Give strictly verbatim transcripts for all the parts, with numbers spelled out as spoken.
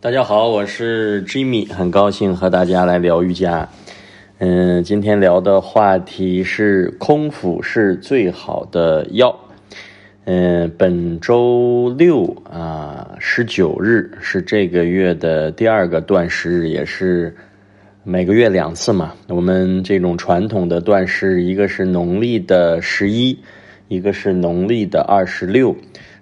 大家好，我是 Jimmy， 很高兴和大家来聊瑜伽。嗯，今天聊的话题是空腹是最好的药。嗯，本周六啊，十九日是这个月的第二个断食日，也是每个月两次嘛。我们这种传统的断食，一个是农历的十一，一个是农历的二十六。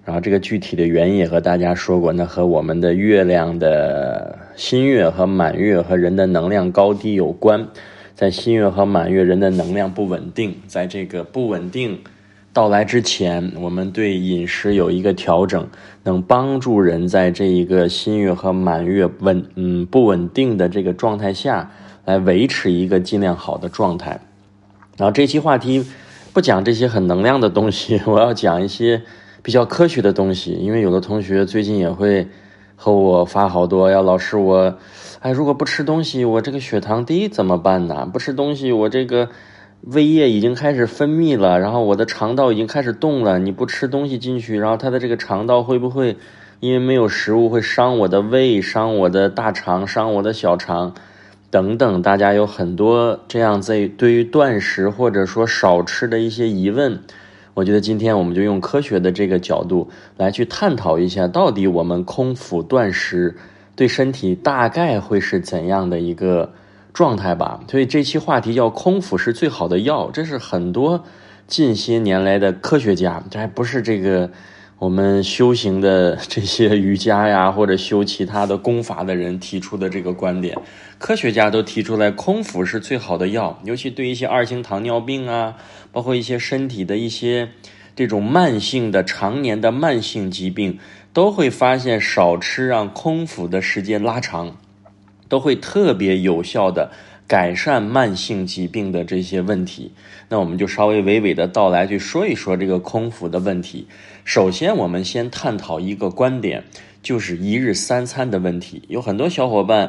然后这个具体的原因也和大家说过，那和我们的月亮的新月和满月和人的能量高低有关。在新月和满月，人的能量不稳定，在这个不稳定到来之前，我们对饮食有一个调整，能帮助人在这一个新月和满月稳嗯不稳定的这个状态下来维持一个尽量好的状态。然后这期话题不讲这些很能量的东西，我要讲一些比较科学的东西，因为有的同学最近也会和我发好多，要老师我，哎，如果不吃东西，我这个血糖低怎么办呢？不吃东西，我这个胃液已经开始分泌了，然后我的肠道已经开始动了，你不吃东西进去，然后它的这个肠道会不会因为没有食物会伤我的胃、伤我的大肠、伤我的小肠等等？大家有很多这样在对于断食或者说少吃的一些疑问。我觉得今天我们就用科学的这个角度来去探讨一下，到底我们空腹断食对身体大概会是怎样的一个状态吧。所以这期话题叫空腹是最好的药，这是很多近些年来的科学家，这还不是这个我们修行的这些瑜伽呀或者修其他的功法的人提出的这个观点，科学家都提出来空腹是最好的药，尤其对一些二型糖尿病啊，包括一些身体的一些这种慢性的常年的慢性疾病，都会发现少吃让空腹的时间拉长，都会特别有效的改善慢性疾病的这些问题。那我们就稍微娓娓的道来去说一说这个空腹的问题。首先我们先探讨一个观点，就是一日三餐的问题。有很多小伙伴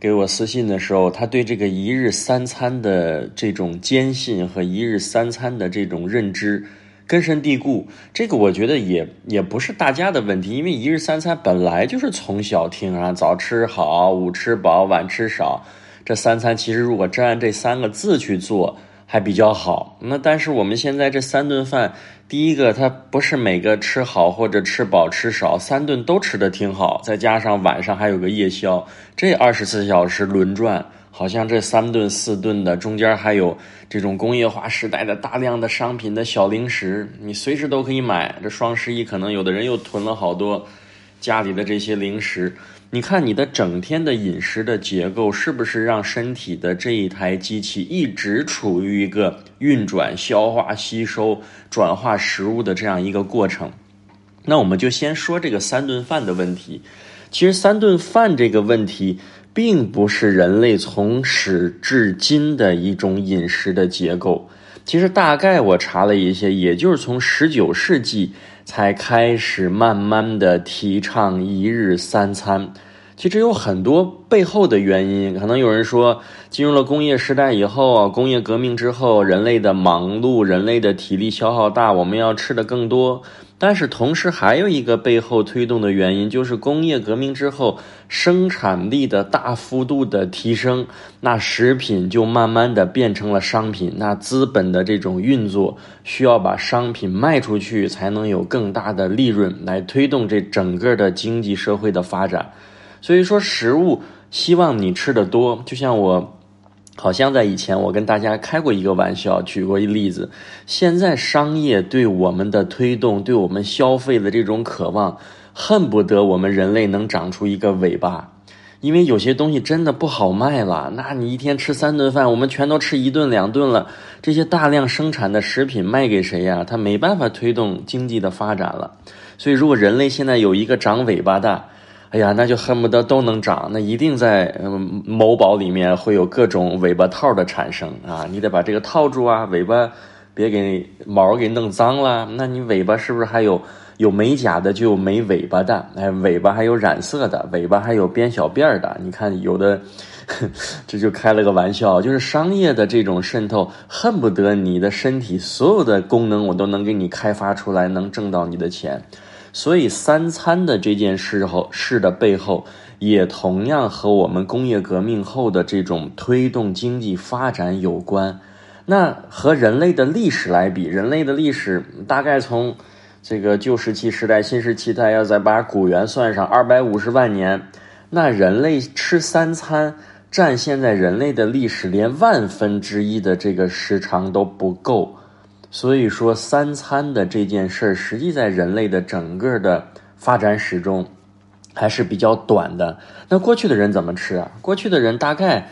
给我私信的时候，他对这个一日三餐的这种坚信和一日三餐的这种认知根深蒂固，这个我觉得也也不是大家的问题，因为一日三餐本来就是从小听啊，早吃好，午吃饱，晚吃少，这三餐其实如果真按这三个字去做还比较好。那但是我们现在这三顿饭，第一个它不是每个吃好或者吃饱吃少，三顿都吃得挺好，再加上晚上还有个夜宵，这二十四小时轮转，好像这三顿四顿的中间还有这种工业化时代的大量的商品的小零食，你随时都可以买，这双十一可能有的人又囤了好多家里的这些零食。你看你的整天的饮食的结构是不是让身体的这一台机器一直处于一个运转、消化、吸收、转化食物的这样一个过程？那我们就先说这个三顿饭的问题。其实三顿饭这个问题并不是人类从始至今的一种饮食的结构，其实大概我查了一些，也就是从十九世纪才开始慢慢的提倡一日三餐。其实有很多背后的原因，可能有人说进入了工业时代以后，工业革命之后，人类的忙碌，人类的体力消耗大，我们要吃的更多。但是同时还有一个背后推动的原因，就是工业革命之后生产力的大幅度的提升，那食品就慢慢的变成了商品，那资本的这种运作需要把商品卖出去才能有更大的利润，来推动这整个的经济社会的发展。所以说食物希望你吃得多，就像我好像在以前我跟大家开过一个玩笑，举过一例子，现在商业对我们的推动，对我们消费的这种渴望，恨不得我们人类能长出一个尾巴，因为有些东西真的不好卖了。那你一天吃三顿饭，我们全都吃一顿两顿了，这些大量生产的食品卖给谁呀？它没办法推动经济的发展了。所以如果人类现在有一个长尾巴的，哎呀，那就恨不得都能长，那一定在、嗯、某宝里面会有各种尾巴套的产生啊！你得把这个套住啊，尾巴别给毛给弄脏了。那你尾巴是不是还有有美甲的，就有没尾巴的？哎，尾巴还有染色的，尾巴还有编小辫的。你看有的，这就开了个玩笑，就是商业的这种渗透，恨不得你的身体所有的功能我都能给你开发出来，能挣到你的钱。所以三餐的这件事后事的背后，也同样和我们工业革命后的这种推动经济发展有关。那和人类的历史来比，人类的历史大概从这个旧石器时代、新石器时代，要再把古猿算上，二百五十万年。那人类吃三餐占现在人类的历史连万分之一的这个时长都不够，所以说三餐的这件事儿，实际在人类的整个的发展史中还是比较短的。那过去的人怎么吃啊？过去的人大概。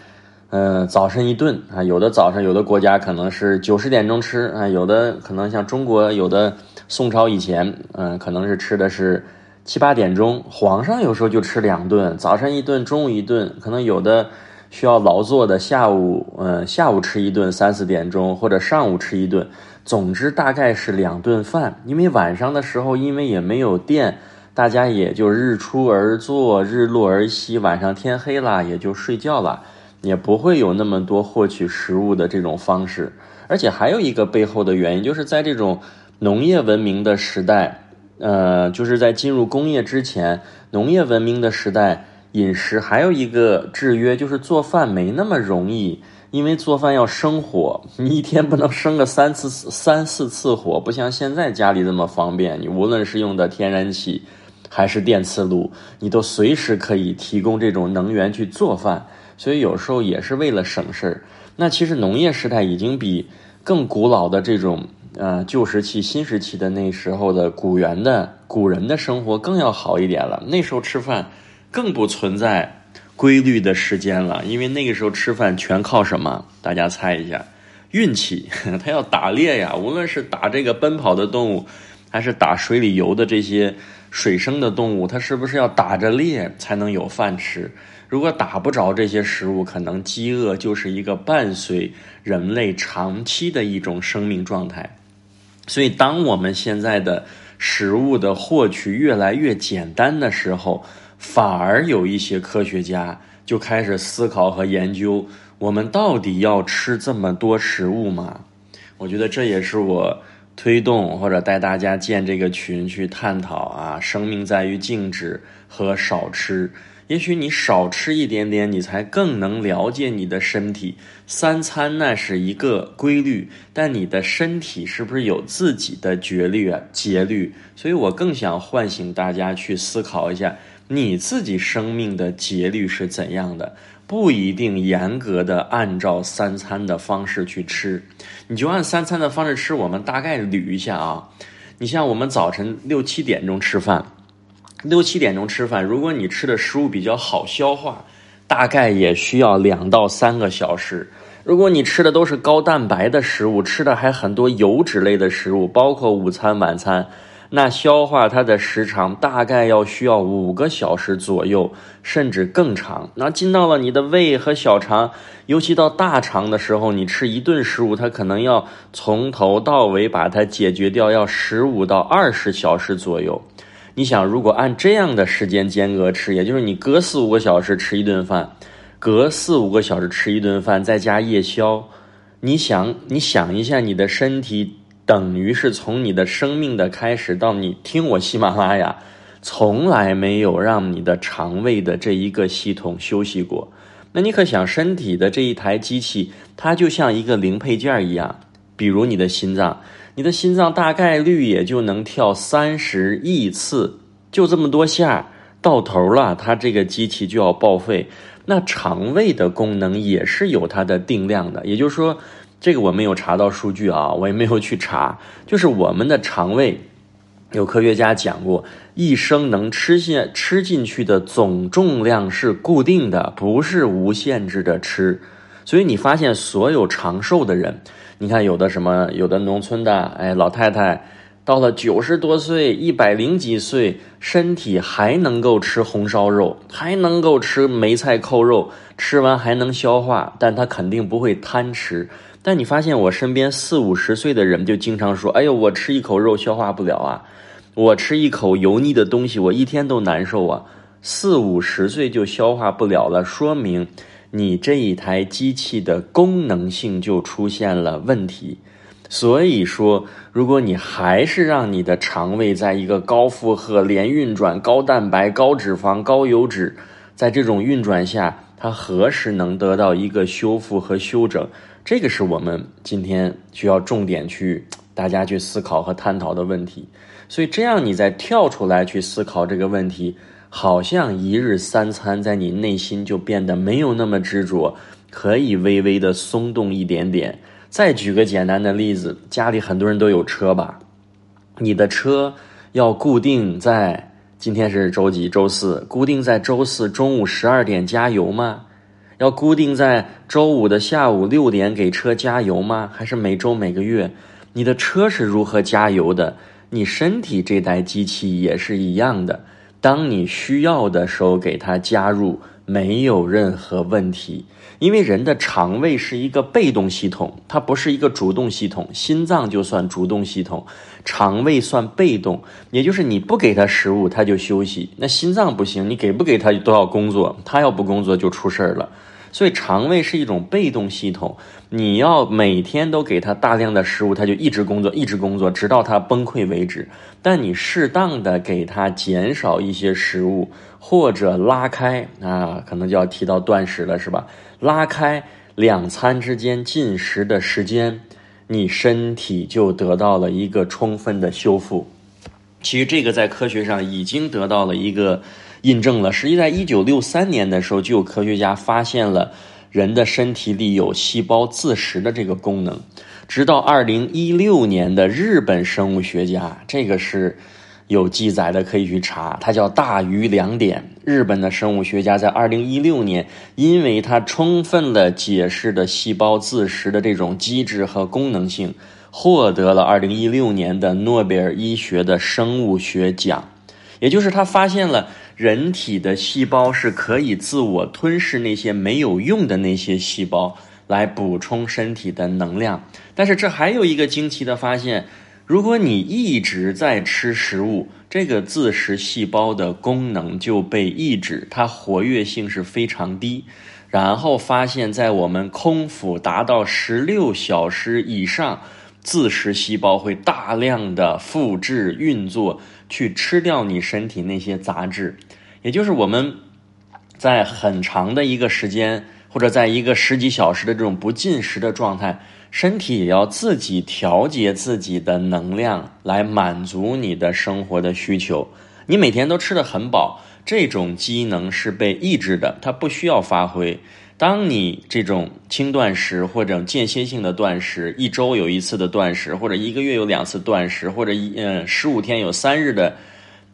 呃，早晨一顿啊，有的早上，有的国家可能是九十点钟吃啊，有的可能像中国，有的宋朝以前，嗯、呃，可能是吃的是七八点钟。皇上有时候就吃两顿，早晨一顿，中午一顿，可能有的需要劳作的下午，呃，下午吃一顿，三四点钟，或者上午吃一顿。总之大概是两顿饭，因为晚上的时候，因为也没有电，大家也就日出而作，日落而息，晚上天黑了也就睡觉了。也不会有那么多获取食物的这种方式，而且还有一个背后的原因，就是在这种农业文明的时代，呃，就是在进入工业之前，农业文明的时代，饮食还有一个制约，就是做饭没那么容易，因为做饭要生火，你一天不能生个三次、三四次火，不像现在家里这么方便，你无论是用的天然气还是电磁炉，你都随时可以提供这种能源去做饭。所以有时候也是为了省事儿。那其实农业时代已经比更古老的这种呃旧石器、新石器的那时候的古猿的古人的生活更要好一点了。那时候吃饭更不存在规律的时间了，因为那个时候吃饭全靠什么？大家猜一下，运气。他要打猎呀，无论是打这个奔跑的动物，还是打水里游的这些水生的动物，它是不是要打着猎才能有饭吃？如果打不着这些食物，可能饥饿就是一个伴随人类长期的一种生命状态。所以当我们现在的食物的获取越来越简单的时候，反而有一些科学家就开始思考和研究，我们到底要吃这么多食物吗？我觉得这也是我推动或者带大家建这个群去探讨啊，生命在于静止和少吃。也许你少吃一点点，你才更能了解你的身体。三餐那是一个规律，但你的身体是不是有自己的节律啊？节律。所以我更想唤醒大家去思考一下，你自己生命的节律是怎样的。不一定严格的按照三餐的方式去吃，你就按三餐的方式吃。我们大概捋一下啊，你像我们早晨六七点钟吃饭，六七点钟吃饭，如果你吃的食物比较好消化，大概也需要两到三个小时。如果你吃的都是高蛋白的食物，吃的还很多油脂类的食物，包括午餐、晚餐，那消化它的时长大概要需要五个小时左右，甚至更长。那进到了你的胃和小肠，尤其到大肠的时候，你吃一顿食物，它可能要从头到尾把它解决掉，要十五到二十小时左右。你想，如果按这样的时间间隔吃，也就是你隔四五个小时吃一顿饭，隔四五个小时吃一顿饭，再加夜宵，你想，你想一下你的身体。等于是从你的生命的开始到你听我喜马拉雅，从来没有让你的肠胃的这一个系统休息过。那你可想，身体的这一台机器，它就像一个零配件一样，比如你的心脏，你的心脏大概率也就能跳三十亿次，就这么多下，到头了，它这个机器就要报废。那肠胃的功能也是有它的定量的，也就是说，这个我没有查到数据啊，我也没有去查，就是我们的肠胃，有科学家讲过，一生能吃下吃进去的总重量是固定的，不是无限制的吃。所以你发现所有长寿的人，你看有的什么，有的农村的，哎，老太太到了九十多岁、一百零几岁，身体还能够吃红烧肉，还能够吃梅菜扣肉，吃完还能消化，但他肯定不会贪吃。但你发现我身边四五十岁的人就经常说，哎呦，我吃一口肉消化不了啊，我吃一口油腻的东西，我一天都难受啊。四五十岁就消化不了了，说明你这一台机器的功能性就出现了问题。所以说，如果你还是让你的肠胃在一个高负荷、连运转、高蛋白、高脂肪、高油脂，在这种运转下，它何时能得到一个修复和修整？这个是我们今天需要重点去大家去思考和探讨的问题。所以这样你再跳出来去思考这个问题，好像一日三餐在你内心就变得没有那么执着，可以微微的松动一点点。再举个简单的例子，家里很多人都有车吧，你的车要固定在今天是周几？周四，固定在周四中午十二点加油吗？要固定在周五的下午六点给车加油吗？还是每周每个月？你的车是如何加油的？你身体这台机器也是一样的，当你需要的时候给它加入，没有任何问题。因为人的肠胃是一个被动系统，它不是一个主动系统，心脏就算主动系统，肠胃算被动，也就是你不给它食物它就休息，那心脏不行，你给不给它都要工作，它要不工作就出事了。所以肠胃是一种被动系统，你要每天都给它大量的食物，它就一直工作一直工作，直到它崩溃为止。但你适当的给它减少一些食物，或者拉开啊，可能就要提到断食了，是吧？拉开两餐之间进食的时间，你身体就得到了一个充分的修复。其实这个在科学上已经得到了一个印证了，实际在一九六三年的时候就有科学家发现了人的身体里有细胞自食的这个功能。直到二零一六年的日本生物学家，这个是有记载的，可以去查，它叫大于两点。日本的生物学家在二零一六年，因为它充分的解释的细胞自食的这种机制和功能性，获得了二零一六年的诺贝尔医学的生物学奖。也就是他发现了人体的细胞是可以自我吞噬那些没有用的那些细胞，来补充身体的能量。但是这还有一个惊奇的发现，如果你一直在吃食物，这个自食细胞的功能就被抑制，它活跃性是非常低。然后发现在我们空腹达到十六小时以上，自食细胞会大量的复制运作，去吃掉你身体那些杂质。也就是我们在很长的一个时间，或者在一个十几小时的这种不进食的状态，身体也要自己调节自己的能量，来满足你的生活的需求。你每天都吃得很饱，这种机能是被抑制的，它不需要发挥。当你这种轻断食或者间歇性的断食，一周有一次的断食，或者一个月有两次断食，或者嗯十五天有三日的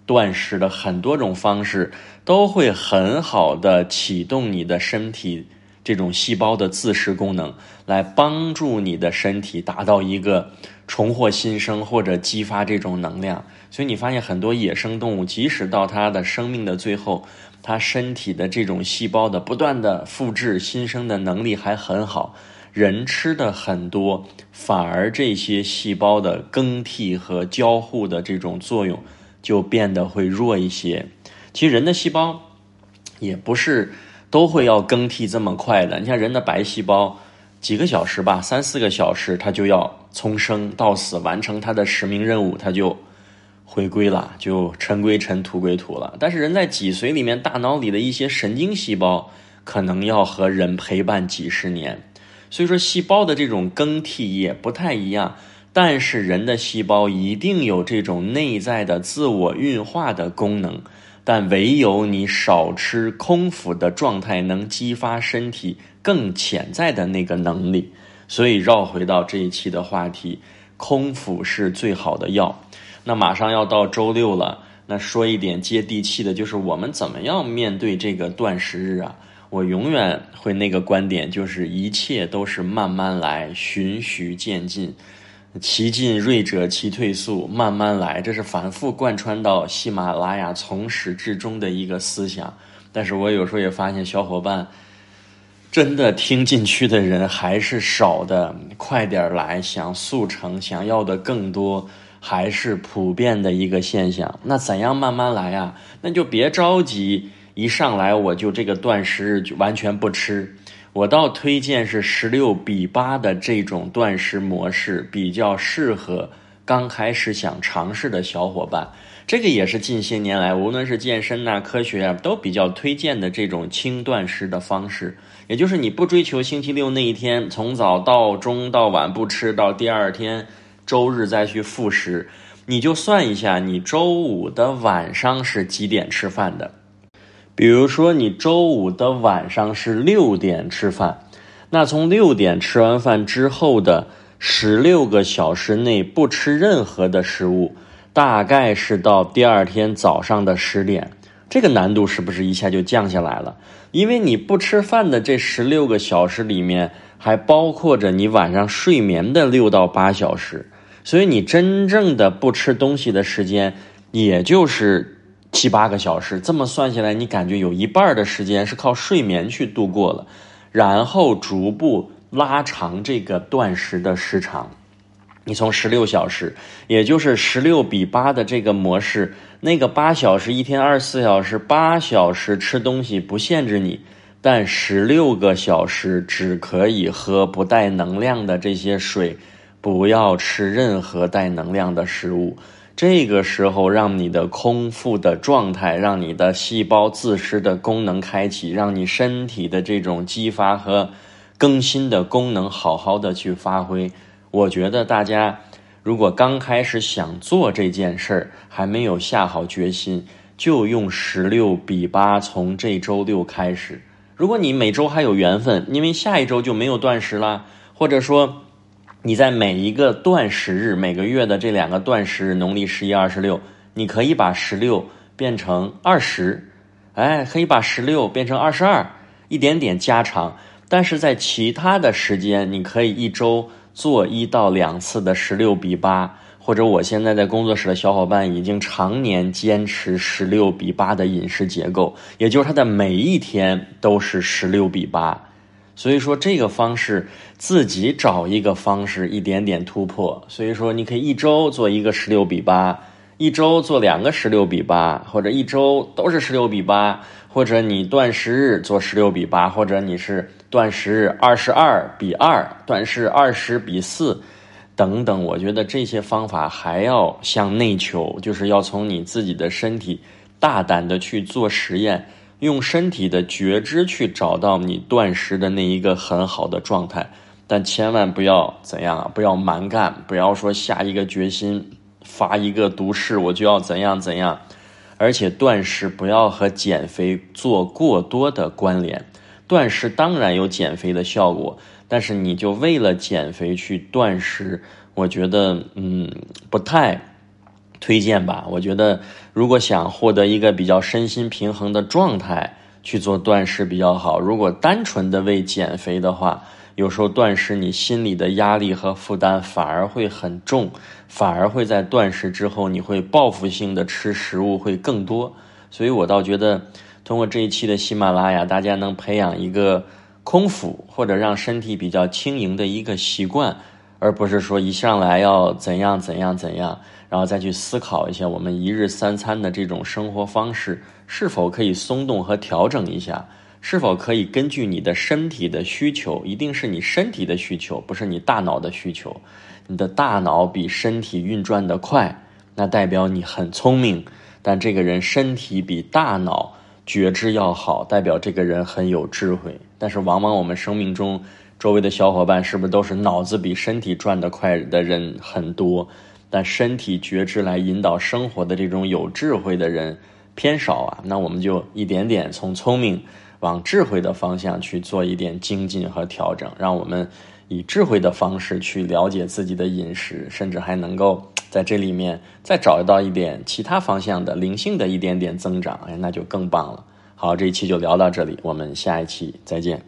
断食的很多种方式，都会很好的启动你的身体这种细胞的自食功能，来帮助你的身体达到一个重获新生或者激发这种能量。所以你发现很多野生动物，即使到它的生命的最后，它身体的这种细胞的不断的复制新生的能力还很好。人吃的很多，反而这些细胞的更替和交互的这种作用就变得会弱一些。其实人的细胞也不是都会要更替这么快的，你像人的白细胞几个小时吧，三四个小时它就要从生到死完成它的使命任务，它就回归了，就尘归尘土归土了。但是人在脊髓里面，大脑里的一些神经细胞可能要和人陪伴几十年，所以说细胞的这种更替也不太一样。但是人的细胞一定有这种内在的自我运化的功能，但唯有你少吃空腹的状态，能激发身体更潜在的那个能力。所以绕回到这一期的话题，空腹是最好的药。那马上要到周六了，那说一点接地气的，就是我们怎么样面对这个断食日啊？我永远会那个观点，就是一切都是慢慢来，循序渐进，其进锐者其退速，慢慢来，这是反复贯穿到喜马拉雅从始至终的一个思想。但是我有时候也发现小伙伴真的听进去的人还是少的，快点来，想速成，想要的更多，还是普遍的一个现象。那怎样慢慢来啊？那就别着急，一上来我就这个断食完全不吃，我倒推荐是十六比八的这种断食模式，比较适合刚开始想尝试的小伙伴。这个也是近些年来无论是健身啊、科学啊都比较推荐的这种轻断食的方式，也就是你不追求星期六那一天从早到中到晚不吃，到第二天周日再去复食。你就算一下你周五的晚上是几点吃饭的，比如说你周五的晚上是六点吃饭，那从六点吃完饭之后的十六个小时内不吃任何的食物，大概是到第二天早上的十点。这个难度是不是一下就降下来了？因为你不吃饭的这十六个小时里面还包括着你晚上睡眠的六到八小时，所以你真正的不吃东西的时间也就是七八个小时，这么算下来，你感觉有一半的时间是靠睡眠去度过了，然后逐步拉长这个断食的时长。你从十六小时，也就是十六比八的这个模式，那个八小时，一天二十四小时，八小时吃东西不限制你，但十六个小时只可以喝不带能量的这些水，不要吃任何带能量的食物。这个时候让你的空腹的状态，让你的细胞自噬的功能开启，让你身体的这种激发和更新的功能好好的去发挥。我觉得大家如果刚开始想做这件事儿，还没有下好决心，就用十六比八从这周六开始。如果你每周还有缘分，因为下一周就没有断食了，或者说你在每一个断食日，每个月的这两个断食日，农历十一、二十六，你可以把十六变成二十，哎，可以把十六变成二十二，一点点加长。但是在其他的时间，你可以一周做一到两次的十六比八，或者我现在在工作室的小伙伴已经常年坚持十六比八的饮食结构，也就是它的每一天都是十六比八。所以说这个方式自己找一个方式一点点突破，所以说你可以一周做一个十六比八，一周做两个十六比八，或者一周都是十六比八，或者你断食日做十六比八，或者你是断食日二十二比二，断食二十比四等等。我觉得这些方法还要向内求，就是要从你自己的身体大胆的去做实验，用身体的觉知去找到你断食的那一个很好的状态。但千万不要怎样啊，不要蛮干，不要说下一个决心发一个毒誓我就要怎样怎样。而且断食不要和减肥做过多的关联，断食当然有减肥的效果，但是你就为了减肥去断食，我觉得嗯不太推荐吧。我觉得如果想获得一个比较身心平衡的状态，去做断食比较好。如果单纯的为减肥的话，有时候断食你心里的压力和负担反而会很重，反而会在断食之后你会报复性的吃食物会更多。所以我倒觉得通过这一期的喜马拉雅，大家能培养一个空腹或者让身体比较轻盈的一个习惯，而不是说一上来要怎样怎样怎样，然后再去思考一下我们一日三餐的这种生活方式是否可以松动和调整一下，是否可以根据你的身体的需求，一定是你身体的需求，不是你大脑的需求。你的大脑比身体运转得快，那代表你很聪明，但这个人身体比大脑觉知要好，代表这个人很有智慧。但是往往我们生命中周围的小伙伴是不是都是脑子比身体转得快的人很多，但身体觉知来引导生活的这种有智慧的人偏少啊。那我们就一点点从聪明往智慧的方向去做一点精进和调整，让我们以智慧的方式去了解自己的饮食，甚至还能够在这里面再找到一点其他方向的灵性的一点点增长，哎，那就更棒了。好，这一期就聊到这里，我们下一期再见。